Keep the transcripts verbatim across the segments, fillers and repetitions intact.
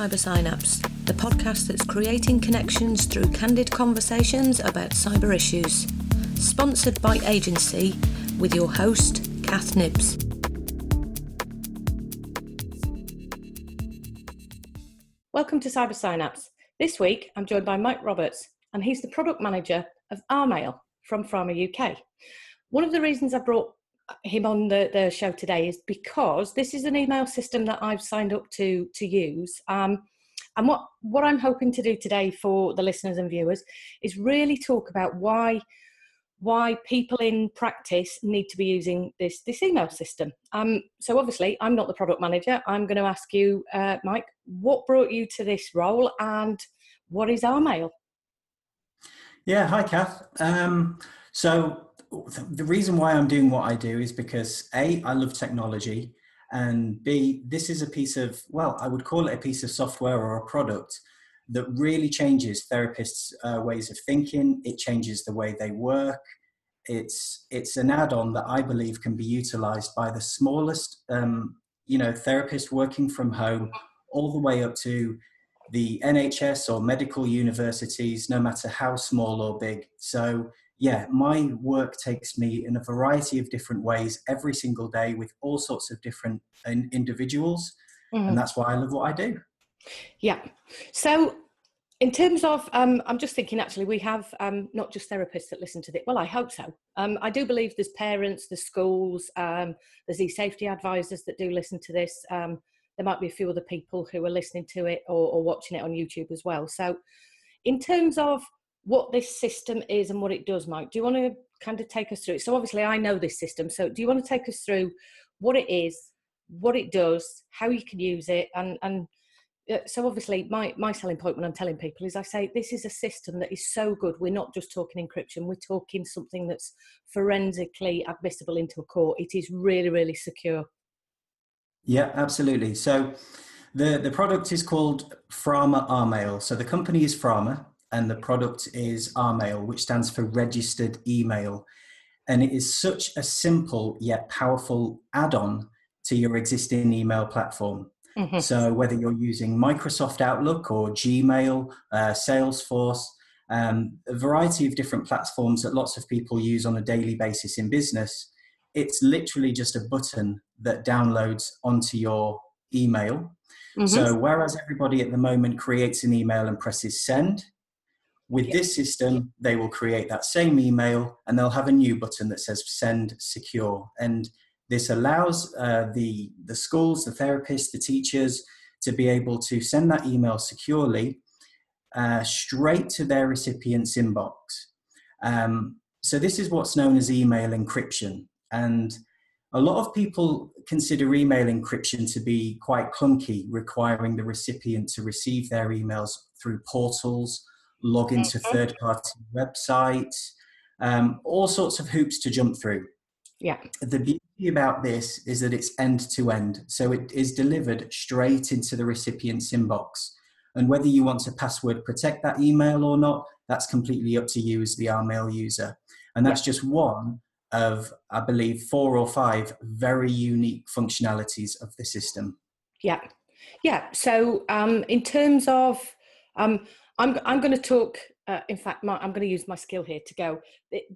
Cyber Synapse, the podcast that's creating connections through candid conversations about cyber issues. Sponsored by Agency, with your host, Kath Nibbs. Welcome to Cyber Synapse. This week, I'm joined by Mike Roberts, and he's the product manager of Armail from Pharma U K. One of the reasons I brought him on the, the show today is because this is an email system that I've signed up to to use. Um, and what, what I'm hoping to do today for the listeners and viewers is really talk about why why people in practice need to be using this, this email system. Um, so obviously, I'm not the product manager. I'm going to ask you, uh, Mike, what brought you to this role and what is Armail? Yeah, hi, Kath. Um, so... The reason why I'm doing what I do is because A, I love technology, and B, this is a piece of, well, I would call it a piece of software or a product that really changes therapists' uh, ways of thinking. It changes the way they work. It's it's an add-on that I believe can be utilised by the smallest, um, you know, therapist working from home, all the way up to the N H S or medical universities, no matter how small or big. So. Yeah, my work takes me in a variety of different ways every single day with all sorts of different individuals. Mm-hmm. And that's why I love what I do. Yeah. So in terms of, um, I'm just thinking actually we have um, not just therapists that listen to this. Well, I hope so. Um, I do believe there's parents, there's schools, um, there's e-safety advisors that do listen to this. Um, there might be a few other people who are listening to it or, or watching it on YouTube as well. So in terms of what this system is and what it does, Mike, do you want to kind of take us through it? So obviously I know this system, so do you want to take us through what it is, what it does, how you can use it? And and so obviously my, my selling point when I'm telling people is I say this is a system that is so good, we're not just talking encryption, we're talking something that's forensically admissible into a court. It is really, really secure. Yeah, absolutely. So the, the product is called Pharma Armail. So the company is Pharma, and the product is Armail, which stands for Registered Email. And it is such a simple yet powerful add-on to your existing email platform. Mm-hmm. So whether you're using Microsoft Outlook or Gmail, uh, Salesforce, um, a variety of different platforms that lots of people use on a daily basis in business, it's literally just a button that downloads onto your email. Mm-hmm. So whereas everybody at the moment creates an email and presses send, with yep. this system, they will create that same email and they'll have a new button that says send secure. And this allows uh, the, the schools, the therapists, the teachers to be able to send that email securely uh, straight to their recipient's inbox. Um, so this is what's known as email encryption. And a lot of people consider email encryption to be quite clunky, requiring the recipient to receive their emails through portals, log into third-party websites, um, all sorts of hoops to jump through. Yeah. The beauty about this is that it's end-to-end, so it is delivered straight into the recipient's inbox. And whether you want to password protect that email or not, that's completely up to you as the Armail user. And that's yeah. just one of, I believe, four or five very unique functionalities of the system. Yeah. Yeah. So um, in terms of... Um, I'm, I'm going to talk, uh, in fact, my, I'm going to use my skill here to go.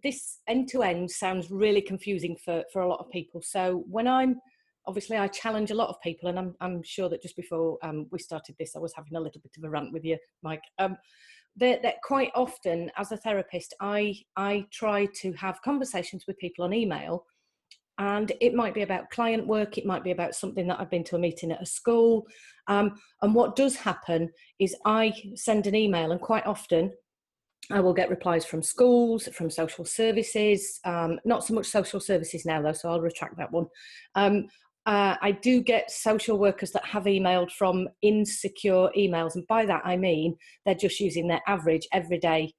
This end-to-end sounds really confusing for, for a lot of people. So when I'm, obviously I challenge a lot of people, and I'm, I'm sure that just before um, we started this, I was having a little bit of a rant with you, Mike. Um, that, that quite often as a therapist, I, I try to have conversations with people on email, and it might be about client work, it might be about something that I've been to a meeting at a school. Um, and what does happen is I send an email, and quite often I will get replies from schools, from social services, um, not so much social services now though, so I'll retract that one. Um, uh, I do get social workers that have emailed from insecure emails, and by that I mean they're just using their average everyday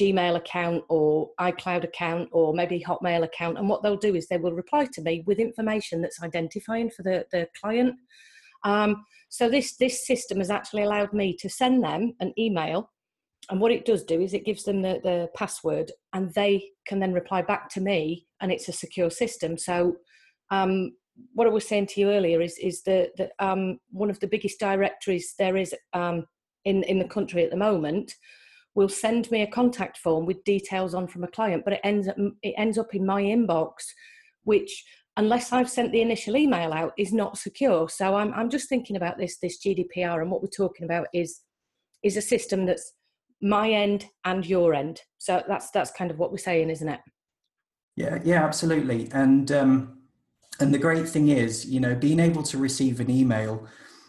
Gmail account or iCloud account or maybe Hotmail account, and what they'll do is they will reply to me with information that's identifying for the, the client. Um, so this this system has actually allowed me to send them an email, and what it does do is it gives them the, the password, and they can then reply back to me, and it's a secure system. So um, what I was saying to you earlier is is the, the um, one of the biggest directories there is um, in in the country at the moment will send me a contact form with details on from a client, but it ends up it ends up in my inbox, which, unless I've sent the initial email out, is not secure. So I'm I'm just thinking about this this G D P R, and what we're talking about is is a system that's my end and your end. So that's that's kind of what we're saying, isn't it? Yeah, yeah, absolutely. And um, and the great thing is, you know, being able to receive an email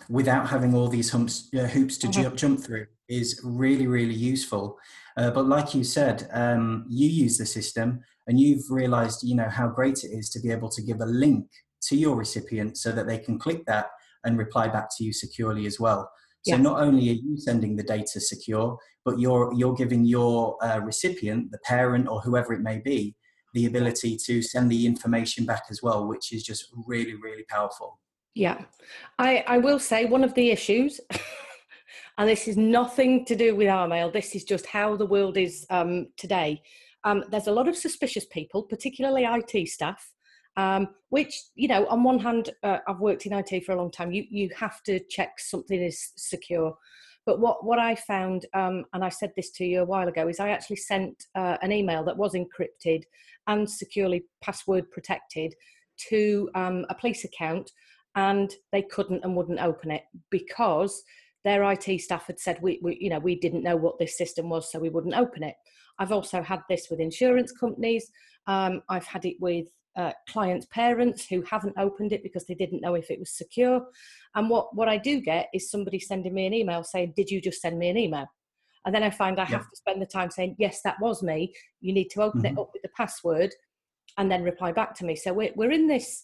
without having all these humps, uh, hoops to mm-hmm. jump, jump through is really, really useful. Uh, but like you said, um, you use the system and you've realized, you know, how great it is to be able to give a link to your recipient so that they can click that and reply back to you securely as well. So yeah. Not only are you sending the data secure, but you're you're giving your uh, recipient, the parent or whoever it may be, the ability to send the information back as well, which is just really, really powerful. Yeah, I, I will say one of the issues, and this is nothing to do with our mail, this is just how the world is um, today. Um, there's a lot of suspicious people, particularly I T staff, um, which, you know, on one hand, uh, I've worked in I T for a long time. You, you have to check something is secure. But what, what I found, um, and I said this to you a while ago, is I actually sent uh, an email that was encrypted and securely password protected to um, a police account, and they couldn't and wouldn't open it because their I T staff had said, we, we, you know, we didn't know what this system was, so we wouldn't open it. I've also had this with insurance companies. Um, I've had it with uh, clients' parents who haven't opened it because they didn't know if it was secure. And what, what I do get is somebody sending me an email saying, did you just send me an email? And then I find I yeah. have to spend the time saying, yes, that was me. You need to open mm-hmm. it up with the password and then reply back to me. So we're, we're in this,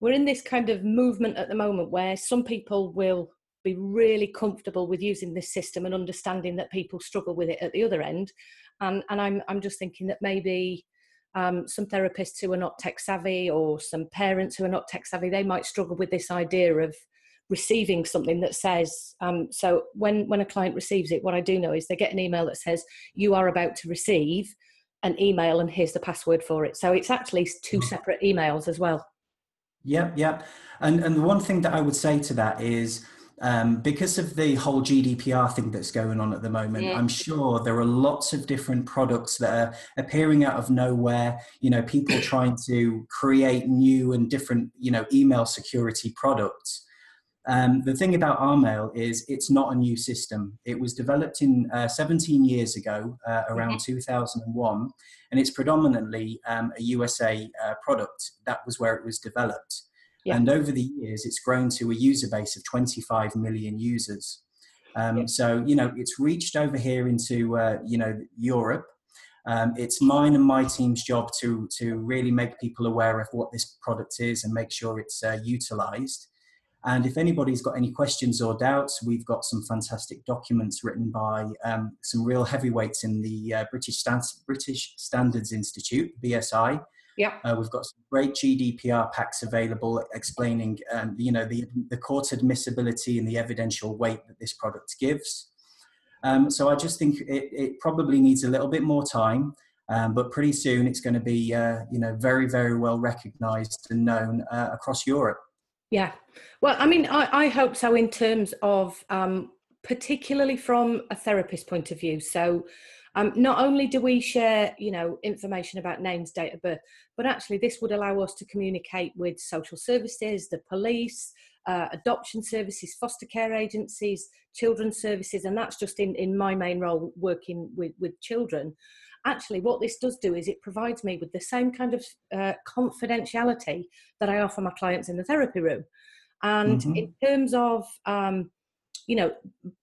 we're in this kind of movement at the moment where some people will be really comfortable with using this system and understanding that people struggle with it at the other end. And, and I'm, I'm just thinking that maybe um, some therapists who are not tech savvy, or some parents who are not tech savvy, they might struggle with this idea of receiving something that says, um, so when, when a client receives it, what I do know is they get an email that says, you are about to receive an email and here's the password for it. So it's actually two separate emails as well. Yep, yep. And, and the one thing that I would say to that is, Um, because of the whole G D P R thing that's going on at the moment, yeah. I'm sure there are lots of different products that are appearing out of nowhere, you know, people trying to create new and different, you know, email security products. Um, the thing about Rmail is it's not a new system. It was developed in uh, seventeen years ago, uh, around okay. two thousand one, and it's predominantly um, a U S A uh, product. That was where it was developed. Yeah. And over the years, it's grown to a user base of twenty-five million users. Um, yeah. So, you know, it's reached over here into, uh, you know, Europe. Um, it's mine and my team's job to, to really make people aware of what this product is and make sure it's uh, utilized. And if anybody's got any questions or doubts, we've got some fantastic documents written by um, some real heavyweights in the uh, British, Stan- British Standards Institute, B S I. Yeah, uh, we've got some great G D P R packs available explaining, um, you know, the, the court admissibility and the evidential weight that this product gives. Um, so I just think it, it probably needs a little bit more time, um, but pretty soon it's going to be, uh, you know, very, very well recognised and known uh, across Europe. Yeah, well, I mean, I, I hope so in terms of um, particularly from a therapist point of view. So. Um, not only do we share, you know, information about names, date of birth, but actually this would allow us to communicate with social services, the police, uh, adoption services, foster care agencies, children's services, and that's just in, in my main role working with, with children. Actually, what this does do is it provides me with the same kind of uh, confidentiality that I offer my clients in the therapy room. And mm-hmm. in terms of, um, you know,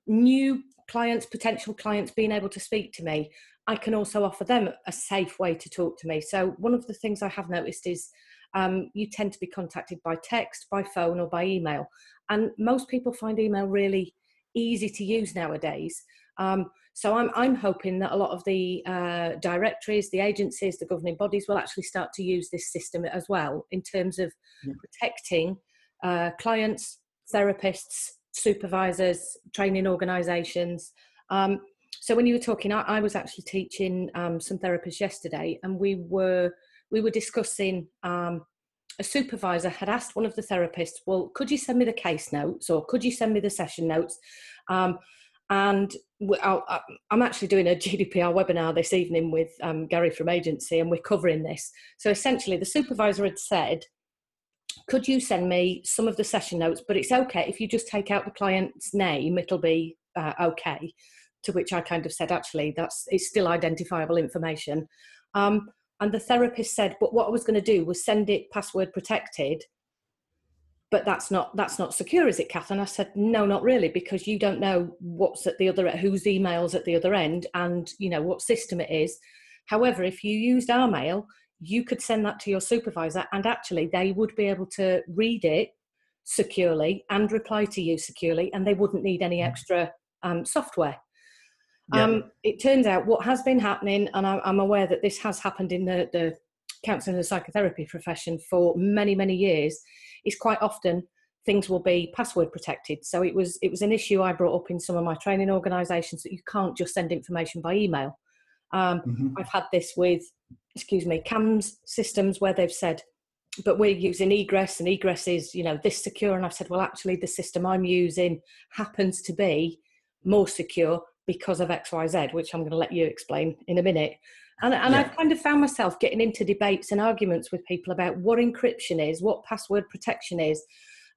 new clients, potential clients being able to speak to me, I can also offer them a safe way to talk to me. So one of the things I have noticed is um, you tend to be contacted by text, by phone or by email. And most people find email really easy to use nowadays. Um, so I'm, I'm hoping that a lot of the uh, directories, the agencies, the governing bodies will actually start to use this system as well in terms of yeah. protecting uh, clients, therapists, supervisors, training organisations. Um, so when you were talking, I, I was actually teaching um, some therapists yesterday, and we were we were discussing um, a supervisor had asked one of the therapists, well, could you send me the case notes, or could you send me the session notes? Um, and I'll, I'm actually doing a G D P R webinar this evening with um, Gary from Agency, and we're covering this. So essentially the supervisor had said, could you send me some of the session notes, but it's okay if you just take out the client's name, it'll be uh, okay. To which I kind of said, actually, that's, it's still identifiable information. Um, and the therapist said, but what I was going to do was send it password protected, but that's not, that's not secure, is it, Kath? And I said, no, not really, because you don't know what's at the other end, whose email's at the other end, and you know what system it is. However, if you used our mail, you could send that to your supervisor, and actually they would be able to read it securely and reply to you securely, and they wouldn't need any extra um, software. Yeah. Um, it turns out what has been happening, and I, I'm aware that this has happened in the, the counselling and psychotherapy profession for many, many years, is quite often things will be password protected. So it was, it was an issue I brought up in some of my training organisations, that you can't just send information by email. Um, mm-hmm. I've had this with, excuse me, C A M S systems, where they've said, but we're using egress, and egress is, you know, this secure. And I've said, well, actually the system I'm using happens to be more secure because of X Y Z, which I'm going to let you explain in a minute. And, and yeah. I've kind of found myself getting into debates and arguments with people about what encryption is, what password protection is,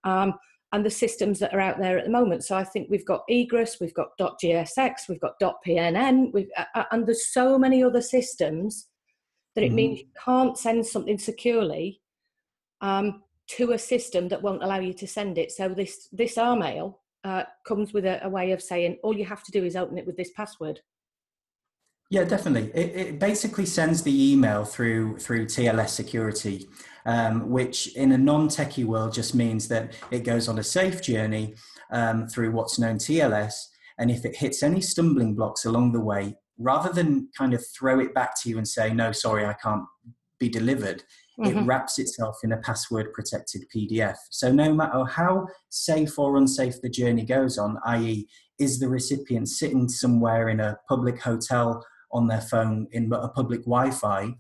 um, and the systems that are out there at the moment. So I think we've got egress, we've got .gsx, we've got .pnn, we've, uh, and there's so many other systems that it mm-hmm. means you can't send something securely um, to a system that won't allow you to send it. So this, this R mail Uh, comes with a, a way of saying all you have to do is open it with this password. Yeah, definitely. It, it basically sends the email through through T L S security, um, which in a non-techie world just means that it goes on a safe journey um, through what's known T L S, and if it hits any stumbling blocks along the way, rather than kind of throw it back to you and say, no, sorry, I can't be delivered, mm-hmm. it wraps itself in a password-protected P D F. So no matter how safe or unsafe the journey goes on, that is is the recipient sitting somewhere in a public hotel on their phone in a public Wi-Fi,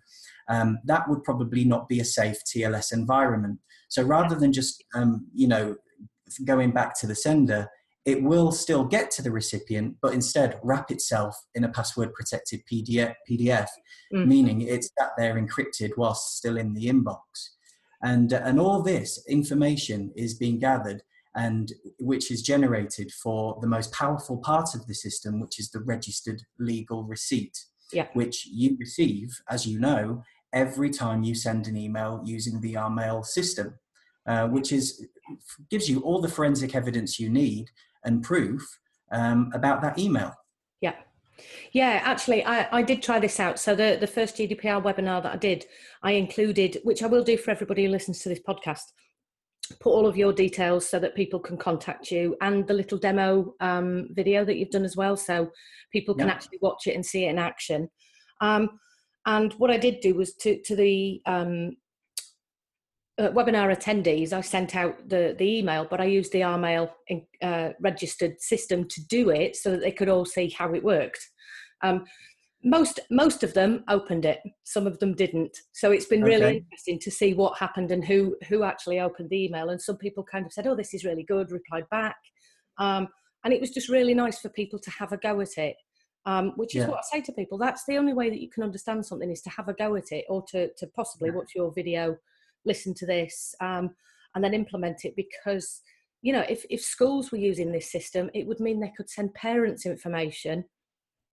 um, that would probably not be a safe T L S environment. So rather than just, um, you know, going back to the sender, it will still get to the recipient, but instead wrap itself in a password-protected P D F, P D F mm. meaning it's sat there encrypted whilst still in the inbox. And, uh, and all this information is being gathered, and which is generated for the most powerful part of the system, which is the registered legal receipt, yeah. which you receive, as you know, every time you send an email using the R mail system, uh, which is, gives you all the forensic evidence you need and proof um, about that email. Yeah, yeah. Actually, I, I did try this out. So the, the first G D P R webinar that I did, I included, which I will do for everybody who listens to this podcast, put all of your details so that people can contact you, and the little demo um, video that you've done as well, so people can yeah. actually watch it and see it in action. Um, and what I did do was to, to the um, Uh, webinar attendees, I sent out the, the email, but I used the R mail in, uh, registered system to do it so that they could all see how it worked. Um, most, most of them opened it, some of them didn't. So it's been really okay. interesting to see what happened and who, who actually opened the email. And some people kind of said, oh, this is really good, replied back. Um, and it was just really nice for people to have a go at it, um, which is yeah. what I say to people. That's the only way that you can understand something, is to have a go at it, or to, to possibly watch your video, listen to this, um, and then implement it. Because, you know, if, if schools were using this system, it would mean they could send parents information,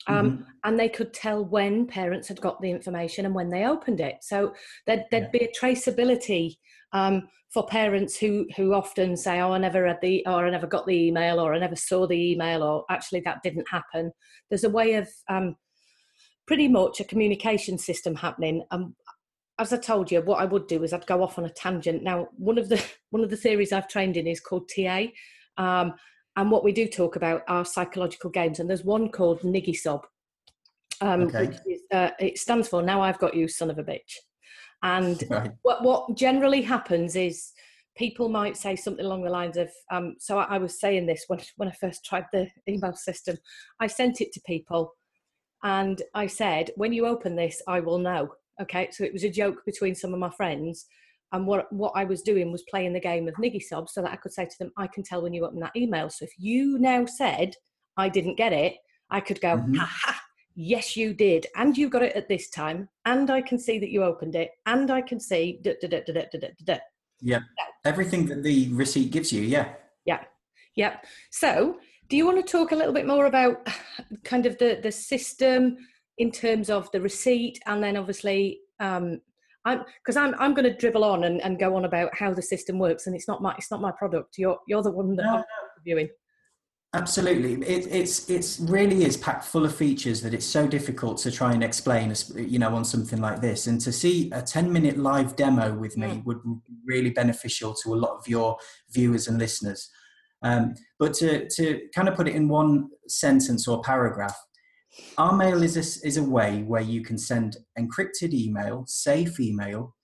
um, mm-hmm. and they could tell when parents had got the information and when they opened it. So there'd, there'd yeah. be a traceability um, for parents who, who often say, oh, I never read the, or I never got the email, or I never saw the email, or actually that didn't happen. There's a way of um, pretty much a communication system happening. Um, As I told you, what I would do is I'd go off on a tangent. Now, one of the one of the theories I've trained in is called T A, um, and what we do talk about are psychological games. And there's one called Niggy Sob, um, okay. which is, uh, it stands for "Now I've Got You, Son of a Bitch." And right. what what generally happens is people might say something along the lines of, um, "So I, I was saying this when when I first tried the email system. I sent it to people, and I said, when you open this, I will know." Okay, so it was a joke between some of my friends, And what, what I was doing was playing the game of niggy sob so that I could say to them, I can tell when you open that email. So if you now said, I didn't get it, I could go, mm-hmm. ha ha, yes, you did. And you got it at this time. And I can see that you opened it. And I can see da da da da da da da da. Yeah. yeah. Everything that the receipt gives you. Yeah. Yeah. Yeah. So do you want to talk a little bit more about kind of the, the system in terms of the receipt? And then obviously, um, I'm because I'm I'm going to dribble on and, and go on about how the system works, and it's not my it's not my product. You're you're the one that no, I'm reviewing. Absolutely, it it's it's really is packed full of features that it's so difficult to try and explain, you know, on something like this. And to see a ten minute live demo with me mm. would be really beneficial to a lot of your viewers and listeners. Um, but to to kind of put it in one sentence or paragraph. Our mail is a, is a way where you can send encrypted email, safe email,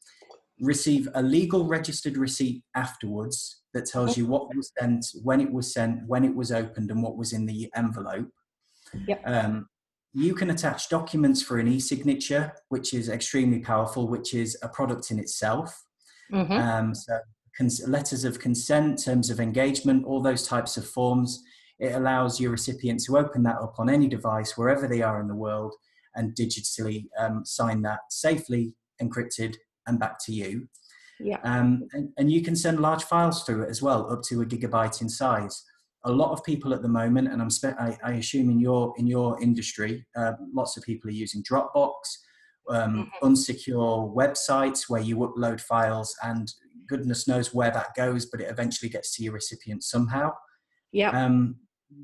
receive a legal registered receipt afterwards that tells you what was sent, when it was sent, when it was opened, and what was in the envelope. Yep. Um, you can attach documents for an e-signature, which is extremely powerful, which is a product in itself. Mm-hmm. um, so cons- letters of consent, terms of engagement, all those types of forms. It allows your recipient to open that up on any device, wherever they are in the world, and digitally um, sign that safely, encrypted, and back to you. Yeah. Um, and, and you can send large files through it as well, up to a gigabyte in size. A lot of people at the moment, and I'm spe- I, I assume in your in your industry, uh, lots of people are using Dropbox, um, mm-hmm. unsecure websites where you upload files, and goodness knows where that goes, but it eventually gets to your recipient somehow. Yeah. Um,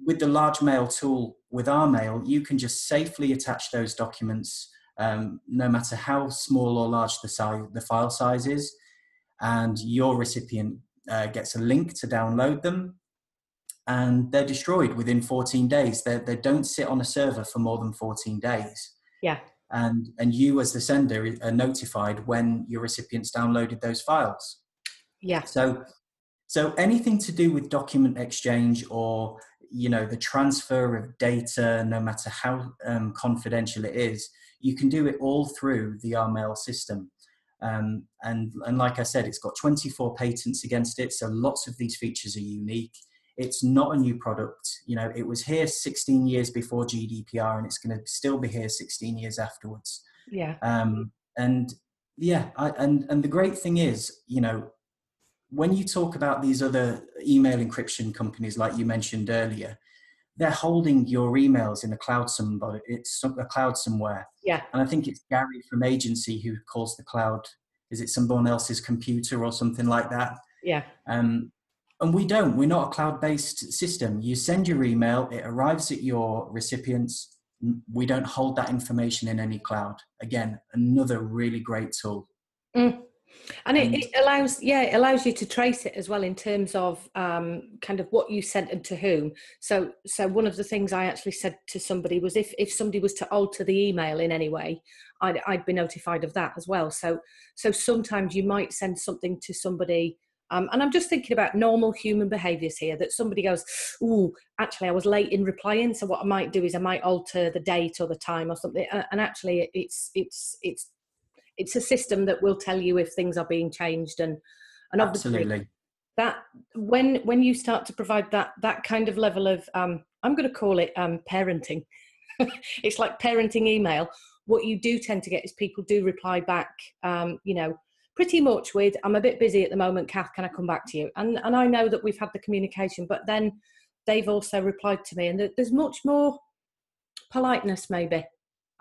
With the large mail tool, with our mail, you can just safely attach those documents, um, no matter how small or large the size, the file size is, and your recipient uh, gets a link to download them, and they're destroyed within fourteen days. They they don't sit on a server for more than fourteen days. Yeah. And and you as the sender are notified when your recipient's downloaded those files. Yeah. So so anything to do with document exchange or you know, the transfer of data, no matter how um, confidential it is, you can do it all through the R mail system. Um, and, and like I said, it's got twenty-four patents against it. So lots of these features are unique. It's not a new product. You know, it was here sixteen years before G D P R, and it's going to still be here sixteen years afterwards. Yeah. Um, and yeah, I, and, and the great thing is, you know, when you talk about these other email encryption companies, like you mentioned earlier, they're holding your emails in a cloud somebody, it's a cloud somewhere. Yeah. And I think it's Gary from Agency who calls the cloud, is it someone else's computer or something like that? Yeah. Um, and we don't, we're not a cloud-based system. You send your email, it arrives at your recipients. We don't hold that information in any cloud. Again, another really great tool. Mm. And it, it allows, yeah, it allows you to trace it as well in terms of um, kind of what you sent and to whom. So, so one of the things I actually said to somebody was if, if somebody was to alter the email in any way, I'd, I'd be notified of that as well. So, so sometimes you might send something to somebody, um, and I'm just thinking about normal human behaviours here, that somebody goes, "Ooh, actually, I was late in replying." So what I might do is I might alter the date or the time or something. And actually, it's it's it's. It's a system that will tell you if things are being changed, and and obviously Absolutely. that when when you start to provide that that kind of level of um, I'm going to call it um, parenting. It's like parenting email. What you do tend to get is people do reply back, um, you know, pretty much with "I'm a bit busy at the moment, Kath. Can I come back to you?" And and I know that we've had the communication, but then they've also replied to me, and there's much more politeness maybe.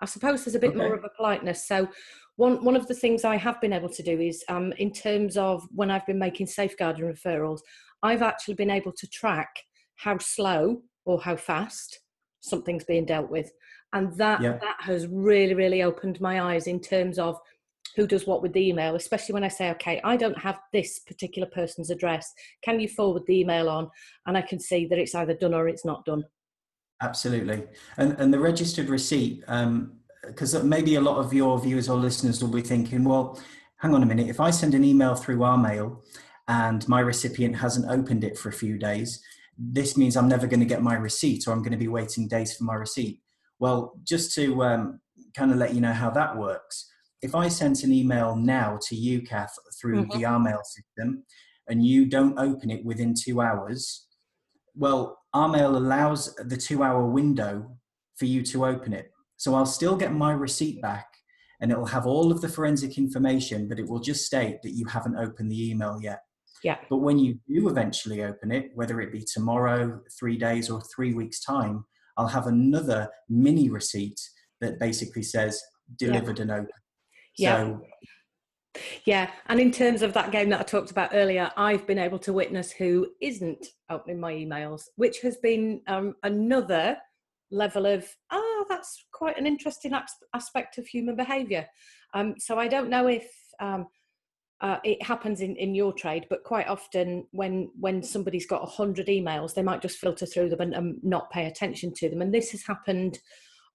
I suppose there's a bit okay. more of a politeness. So one one of the things I have been able to do is um, in terms of when I've been making safeguarding referrals, I've actually been able to track how slow or how fast something's being dealt with. And that, yeah. that has really, really opened my eyes in terms of who does what with the email, especially when I say, okay, I don't have this particular person's address. Can you forward the email on? And I can see that it's either done or it's not done. Absolutely. And and the registered receipt, um, because maybe a lot of your viewers or listeners will be thinking, well, hang on a minute, if I send an email through our mail and my recipient hasn't opened it for a few days, this means I'm never going to get my receipt, or I'm going to be waiting days for my receipt. Well, just to um, kind of let you know how that works, if I sent an email now to you, Kath, through mm-hmm. the Airmail system, and you don't open it within two hours, well, Airmail allows the two-hour window for you to open it. So I'll still get my receipt back, and it will have all of the forensic information, but it will just state that you haven't opened the email yet. Yeah. But when you do eventually open it, whether it be tomorrow, three days, or three weeks' time, I'll have another mini receipt that basically says delivered yeah. and open. Yeah. So, yeah. And in terms of that game that I talked about earlier, I've been able to witness who isn't opening my emails, which has been um, another level of, oh, that's quite an interesting aspect of human behaviour. Um, so I don't know if um, uh, it happens in, in your trade, but quite often when, when somebody's got one hundred emails, they might just filter through them and um, not pay attention to them. And this has happened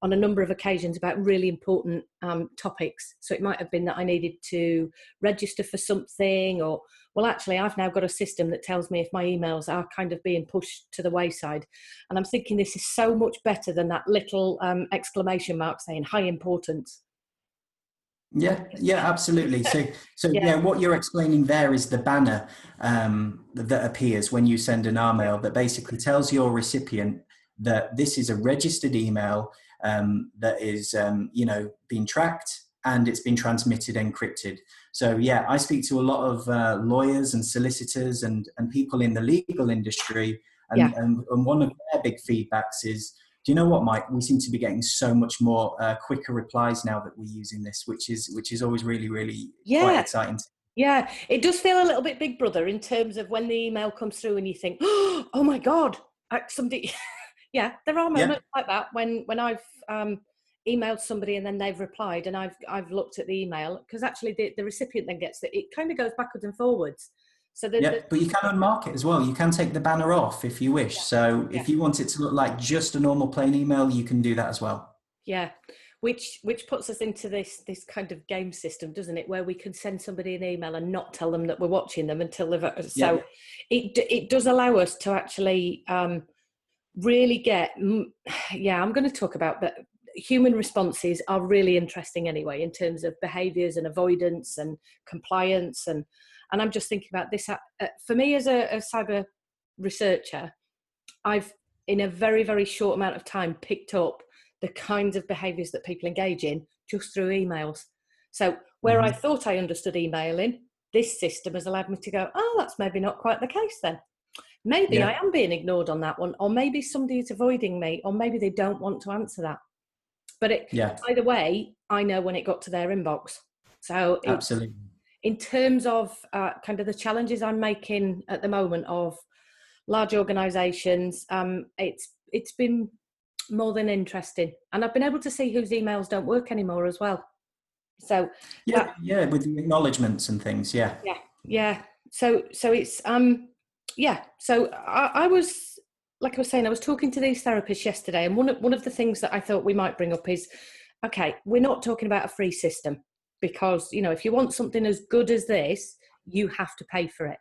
on a number of occasions about really important um, topics. So it might have been that I needed to register for something, or, well, actually, I've now got a system that tells me if my emails are kind of being pushed to the wayside. And I'm thinking this is so much better than that little um, exclamation mark saying high importance. Yeah, yeah, absolutely. So, so yeah. yeah, what you're explaining there is the banner um, that appears when you send an Airmail that basically tells your recipient that this is a registered email um, that is, um, you know, being tracked, and it's been transmitted encrypted. So, yeah, I speak to a lot of uh, lawyers and solicitors and, and people in the legal industry. And, yeah. and, and one of their big feedbacks is, do you know what, Mike, we seem to be getting so much more uh, quicker replies now that we're using this, which is, which is always really, really yeah. quite exciting. Yeah, it does feel a little bit Big Brother in terms of when the email comes through and you think, oh, my God, I, somebody... Yeah, there are moments yeah. like that when when I've um, emailed somebody and then they've replied, and I've I've looked at the email, because actually the, the recipient then gets it. It kind of goes backwards and forwards. So the, yeah, the, but you can unmark it as well. You can take the banner off if you wish. Yeah. So yeah. if you want it to look like just a normal plain email, you can do that as well. Yeah, which which puts us into this this kind of game system, doesn't it? Where we can send somebody an email and not tell them that we're watching them until they've so yeah. it it does allow us to actually. Um, really get yeah I'm going to talk about, but human responses are really interesting anyway in terms of behaviors and avoidance and compliance, and and I'm just thinking about this uh, for me as a, a cyber researcher. I've in a very very short amount of time picked up the kinds of behaviors that people engage in just through emails. So where mm-hmm. I thought I understood emailing, this system has allowed me to go, oh, that's maybe not quite the case then. Maybe yeah. I am being ignored on that one, or maybe somebody is avoiding me, or maybe they don't want to answer that. But it, yeah. either way, I know when it got to their inbox. So absolutely. In terms of uh, kind of the challenges I'm making at the moment of large organisations, um, it's it's been more than interesting. And I've been able to see whose emails don't work anymore as well. So yeah, that, yeah, with the acknowledgements and things, yeah. Yeah, yeah. So, so it's... um. Yeah, so I, I was, like I was saying, I was talking to these therapists yesterday, and one of, one of the things that I thought we might bring up is, okay, we're not talking about a free system, because, you know, if you want something as good as this, you have to pay for it.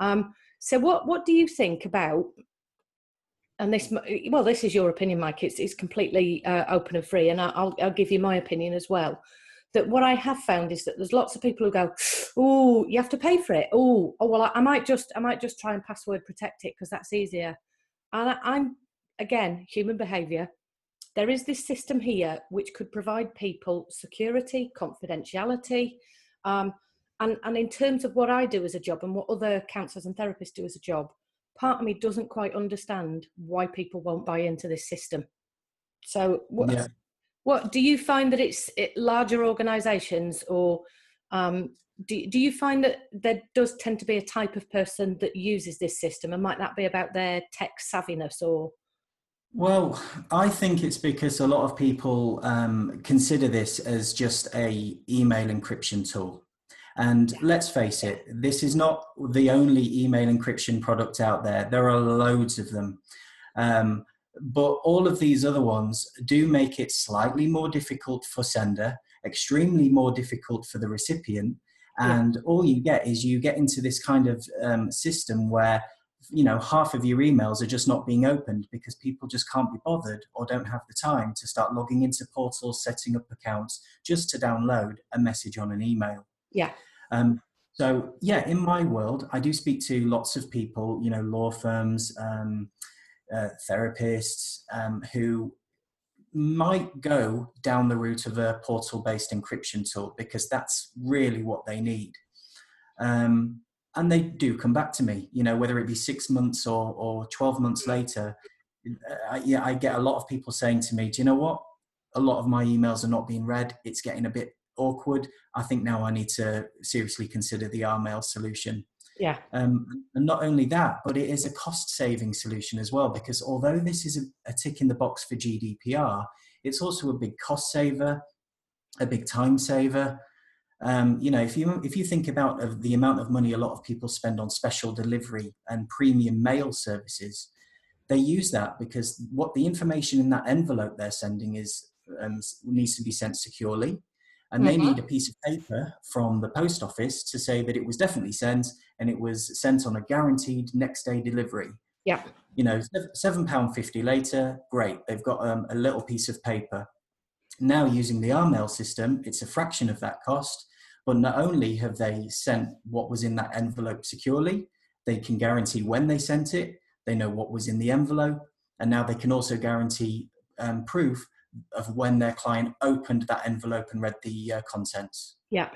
Um, so what, what do you think about, and this, well, this is your opinion, Mike, it's, it's completely uh, open and free, and I'll, I'll give you my opinion as well. That what I have found is that there's lots of people who go, oh, you have to pay for it. Oh, oh well, I, I might just, I might just try and password protect it because that's easier. And I, I'm, again, human behaviour. There is this system here which could provide people security, confidentiality, um, and and in terms of what I do as a job and what other counsellors and therapists do as a job, part of me doesn't quite understand why people won't buy into this system. So what? Yeah. What do you find that it's it, larger organisations, or um, do, do you find that there does tend to be a type of person that uses this system, and might that be about their tech savviness or? Well, I think it's because a lot of people um, consider this as just a email encryption tool. And let's face it, this is not the only email encryption product out there. There are loads of them. Um, But all of these other ones do make it slightly more difficult for sender, extremely more difficult for the recipient. And yeah. all you get is you get into this kind of um, system where you know, half of your emails are just not being opened because people just can't be bothered or don't have the time to start logging into portals, setting up accounts just to download a message on an email. Yeah. Um, so yeah, in my world, I do speak to lots of people, you know, law firms, um, uh, therapists, um, who might go down the route of a portal-based encryption tool because that's really what they need. Um, and they do come back to me, you know, whether it be six months or, or twelve months later. I, yeah, I get a lot of people saying to me, do you know what? A lot of my emails are not being read. It's getting a bit awkward. I think now I need to seriously consider the R mail solution. Yeah. Um, and not only that, but it is a cost-saving solution as well, because although this is a, a tick in the box for G D P R, it's also a big cost saver, a big time saver. Um, you know, if you if you think about uh, the amount of money a lot of people spend on special delivery and premium mail services, they use that because what the information in that envelope they're sending is um, needs to be sent securely. And they mm-hmm. need a piece of paper from the post office to say that it was definitely sent and it was sent on a guaranteed next day delivery. Yeah. You know, seven pounds fifty later, great. They've got um, a little piece of paper. Now using the R mail system, it's a fraction of that cost. But not only have they sent what was in that envelope securely, they can guarantee when they sent it, they know what was in the envelope, and now they can also guarantee um, proof of when their client opened that envelope and read the uh, contents. Yeah.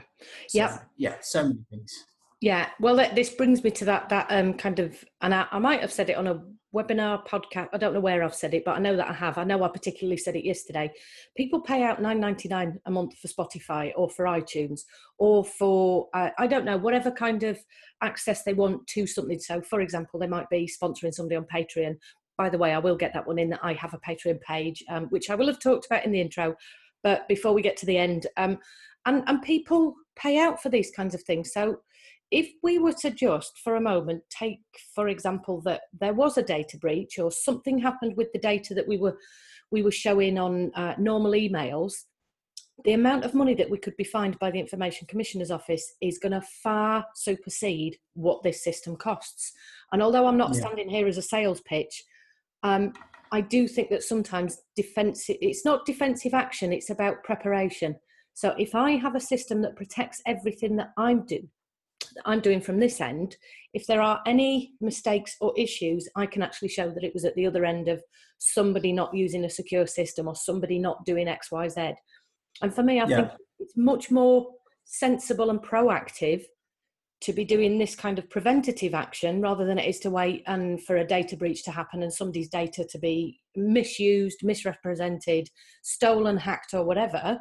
So, yeah. Yeah. So many things. Yeah. Well, this brings me to that, that um, kind of, and I, I might have said it on a webinar podcast. I don't know where I've said it, but I know that I have. I know I particularly said it yesterday. People pay out nine ninety-nine a month for Spotify or for iTunes or for, uh, I don't know, whatever kind of access they want to something. So for example, they might be sponsoring somebody on Patreon. By the way, I will get that one in that I have a Patreon page, um, which I will have talked about in the intro, but before we get to the end, um, and, and people pay out for these kinds of things. So if we were to just for a moment take, for example, that there was a data breach or something happened with the data that we were, we were showing on uh, normal emails, the amount of money that we could be fined by the Information Commissioner's Office is going to far supersede what this system costs. And although I'm not yeah. standing here as a sales pitch, Um, I do think that sometimes defensive, it's not defensive action, it's about preparation. So if I have a system that protects everything that I'm, do, that I'm doing from this end, if there are any mistakes or issues, I can actually show that it was at the other end of somebody not using a secure system or somebody not doing X, Y, Z. And for me, I yeah. think it's much more sensible and proactive to be doing this kind of preventative action rather than it is to wait and for a data breach to happen and somebody's data to be misused, misrepresented, stolen, hacked or whatever,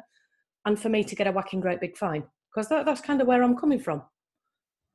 and for me to get a whacking great big fine, because that, that's kind of where I'm coming from.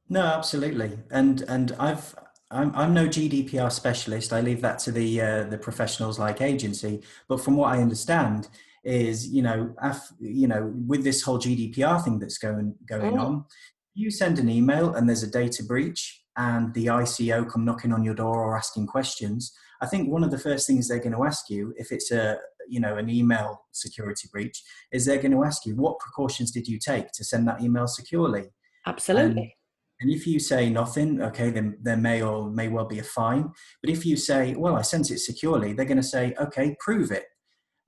No, absolutely. And and I've I'm, I'm no G D P R specialist. I leave that to the uh, the professionals like agency, but from what I understand is, you know, af, you know, with this whole G D P R thing that's going going oh. on, you send an email and there's a data breach and the I C O come knocking on your door or asking questions, I think one of the first things they're going to ask you, if it's a, you know, an email security breach, is they're going to ask you, what precautions did you take to send that email securely? Absolutely. And, and if you say nothing, okay, then there may or may well be a fine. But if you say, well, I sent it securely, they're going to say, okay, prove it.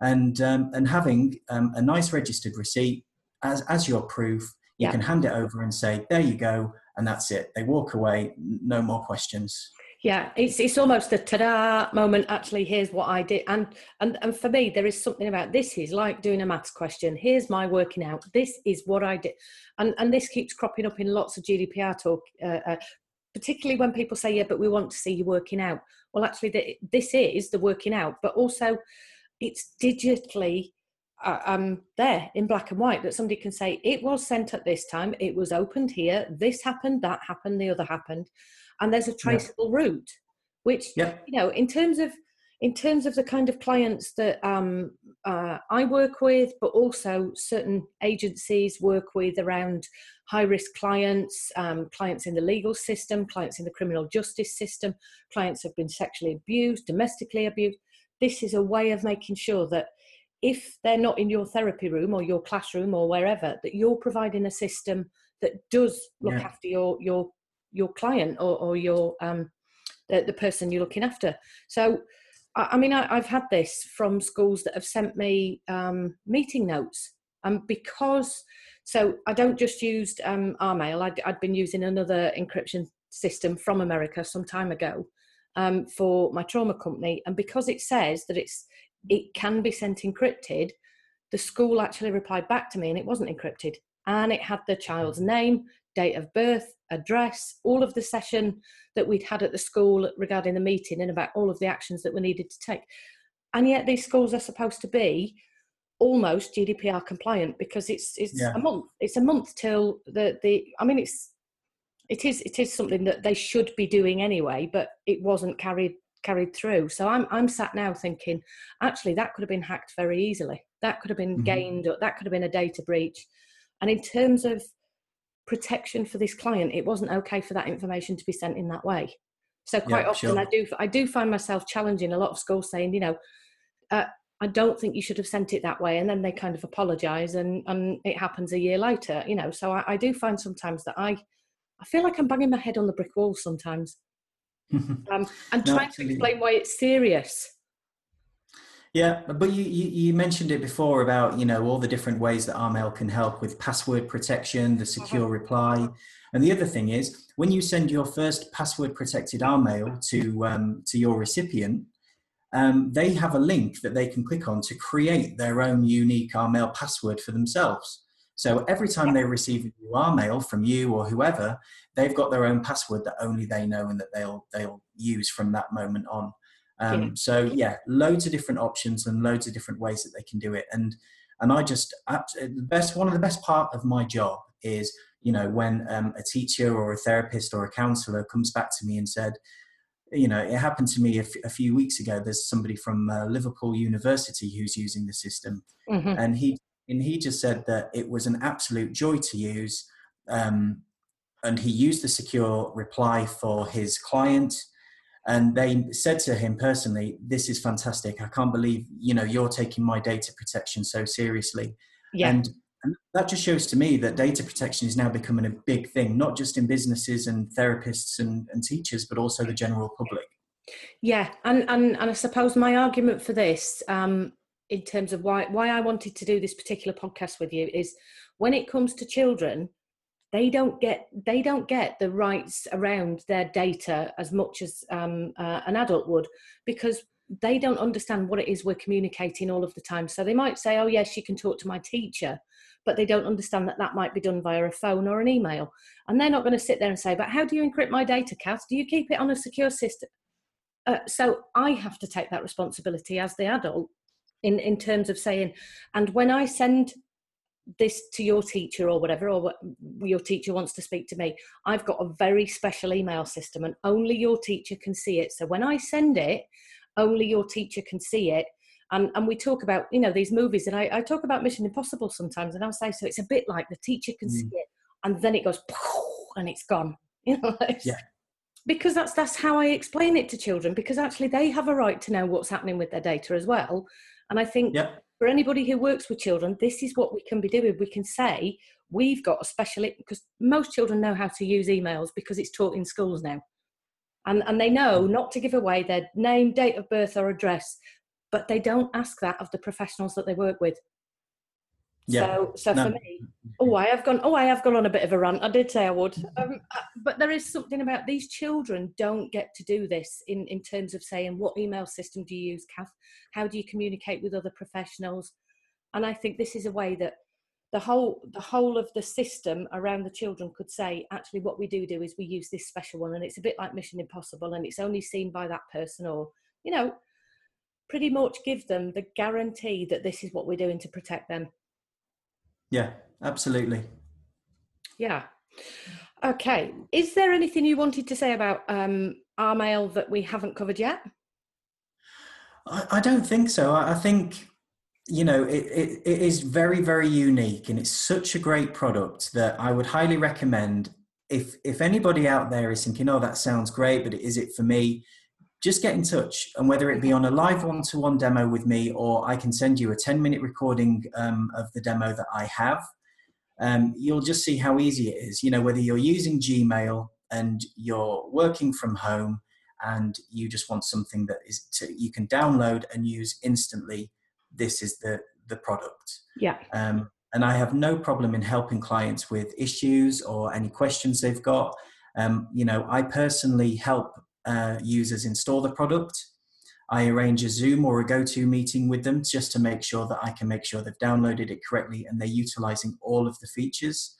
And, um, and having um, a nice registered receipt as, as your proof, you yeah. can hand it over and say, there you go, and that's it. They walk away, no more questions. Yeah, it's it's almost the ta-da moment, actually, here's what I did. And, and and for me, there is something about this is like doing a maths question. Here's my working out. This is what I did. And and this keeps cropping up in lots of G D P R talk, uh, uh, particularly when people say, yeah, but we want to see you working out. Well, actually, the, this is the working out, but also it's digitally Um, there in black and white, that somebody can say it was sent at this time, it was opened here, this happened, that happened, the other happened, and there's a traceable yeah. route, which yeah. you know, in terms of in terms of the kind of clients that um, uh, I work with, but also certain agencies work with around high-risk clients, um, clients in the legal system, clients in the criminal justice system, clients have been sexually abused, domestically abused. This is a way of making sure that if they're not in your therapy room or your classroom or wherever, that you're providing a system that does look yeah. after your your your client or, or your um, the, the person you're looking after. So, I, I mean, I, I've had this from schools that have sent me um, meeting notes. And um, because, so I don't just use um, our mail. I'd, I'd been using another encryption system from America some time ago um, for my trauma company. And because it says that it's it can be sent encrypted, the school actually replied back to me and it wasn't encrypted. And it had the child's name, date of birth, address, all of the session that we'd had at the school regarding the meeting and about all of the actions that were needed to take. And yet these schools are supposed to be almost G D P R compliant, because it's it's yeah. a month. It's a month till the the. I mean, it's it is it is something that they should be doing anyway, but it wasn't carried carried through. So I'm I'm sat now thinking, actually, that could have been hacked very easily. That could have been mm-hmm. gained. Or that could have been a data breach. And in terms of protection for this client, it wasn't okay for that information to be sent in that way. So quite yeah, often, sure. I do I do find myself challenging a lot of schools, saying, you know. Uh, I don't think you should have sent it that way. And then they kind of apologize and, and it happens a year later, you know. So I, I do find sometimes that I, I feel like I'm banging my head on the brick wall sometimes. um, I'm no, trying absolutely. to explain why it's serious. Yeah, but you, you, you mentioned it before about, you know, all the different ways that R mail can help with password protection, the secure uh-huh. reply. And the other thing is, when you send your first password protected R mail to, um, to your recipient, Um, they have a link that they can click on to create their own unique R mail password for themselves. So every time they receive a new R mail from you or whoever, they've got their own password that only they know and that they'll they'll use from that moment on. Um, yeah. So yeah, loads of different options and loads of different ways that they can do it. And and I just the best one of the best part of my job is, you know, when um, a teacher or a therapist or a counsellor comes back to me and said, you know, it happened to me a, f- a few weeks ago. There's somebody from uh, Liverpool University who's using the system, mm-hmm. and he and he just said that it was an absolute joy to use. Um, and he used the secure reply for his client, and they said to him personally, "This is fantastic. I can't believe, you know, you're taking my data protection so seriously." Yeah. And And that just shows to me that data protection is now becoming a big thing, not just in businesses and therapists and, and teachers, but also the general public. Yeah. And, and, and I suppose my argument for this, um, in terms of why, why I wanted to do this particular podcast with you, is when it comes to children, they don't get, they don't get the rights around their data as much as um, uh, an adult would, because they don't understand what it is we're communicating all of the time. So they might say, oh, yes, you can talk to my teacher, but they don't understand that that might be done via a phone or an email. And they're not going to sit there and say, but how do you encrypt my data, Kath? Do you keep it on a secure system? Uh, so I have to take that responsibility as the adult in, in terms of saying, and when I send this to your teacher or whatever, or what your teacher wants to speak to me, I've got a very special email system and only your teacher can see it. So when I send it, only your teacher can see it. And, and we talk about, you know, these movies, and I, I talk about Mission Impossible sometimes, and I'll say, so it's a bit like the teacher can mm. see it, and then it goes, and it's gone. You know, yeah. Because that's that's how I explain it to children, because actually they have a right to know what's happening with their data as well. And I think yeah. for anybody who works with children, this is what we can be doing. We can say, we've got a special, because most children know how to use emails because it's taught in schools now. And, and they know not to give away their name, date of birth or address, but they don't ask that of the professionals that they work with. Yeah. So, so no. for me, oh, I have gone, oh, I have gone on a bit of a rant. I did say I would. Um, I, but there is something about these children don't get to do this in, in terms of saying, what email system do you use, Kath? How do you communicate with other professionals? And I think this is a way that the whole the whole of the system around the children could say, actually, what we do do is we use this special one, and it's a bit like Mission Impossible, and it's only seen by that person, or, you know, pretty much give them the guarantee that this is what we're doing to protect them. Yeah, absolutely. Yeah. Okay. Is there anything you wanted to say about um, R mail that we haven't covered yet? I, I don't think so. I, I think... you know, it, it, it is very, very unique, and it's such a great product that I would highly recommend. If if anybody out there is thinking, oh, that sounds great, but is it for me? Just get in touch, and whether it be on a live one-to-one demo with me, or I can send you a ten-minute recording um, of the demo that I have, um, you'll just see how easy it is. You know, whether you're using Gmail and you're working from home and you just want something that is to, you can download and use instantly. This is the the product. Yeah. Um, and I have no problem in helping clients with issues or any questions they've got. Um, you know, I personally help uh, users install the product. I arrange a Zoom or a go-to meeting with them just to make sure that I can make sure they've downloaded it correctly and they're utilizing all of the features.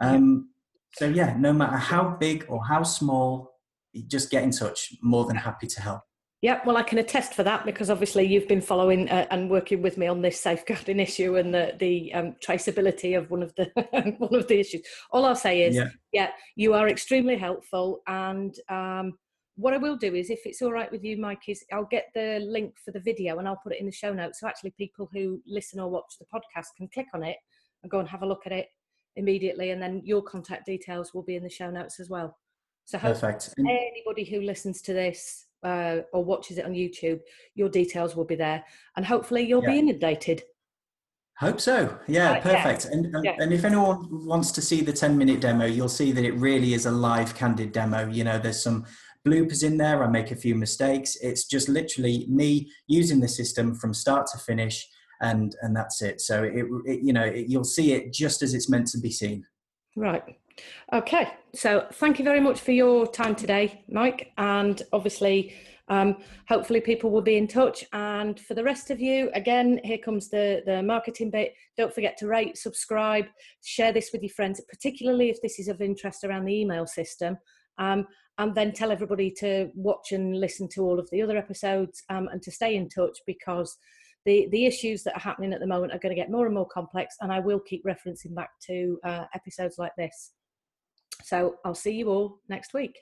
Um, so yeah, no matter how big or how small, just get in touch. More than happy to help. Yeah, well, I can attest for that, because obviously you've been following uh, and working with me on this safeguarding issue and the, the um, traceability of one of the one of the issues. All I'll say is, yeah, yeah you are extremely helpful. And um, what I will do is, if it's all right with you, Mike, is I'll get the link for the video and I'll put it in the show notes. So actually people who listen or watch the podcast can click on it and go and have a look at it immediately. And then your contact details will be in the show notes as well. So perfect. Anybody who listens to this uh, or watches it on YouTube, your details will be there, and hopefully you'll yeah. be inundated. Hope so. Yeah, uh, perfect. Yeah. And, and, yeah. and if anyone wants to see the ten minute demo, you'll see that it really is a live, candid demo. You know, there's some bloopers in there. I make a few mistakes. It's just literally me using the system from start to finish, and, and that's it. So it, it you know, it, you'll see it just as it's meant to be seen. Right. Okay, so thank you very much for your time today, Mike, and obviously um hopefully people will be in touch. And for the rest of you, again, here comes the the marketing bit. Don't forget to rate, subscribe, share this with your friends, particularly if this is of interest around the email system, um and then tell everybody to watch and listen to all of the other episodes, um, and to stay in touch, because The, the issues that are happening at the moment are going to get more and more complex, and I will keep referencing back to uh, episodes like this. So I'll see you all next week.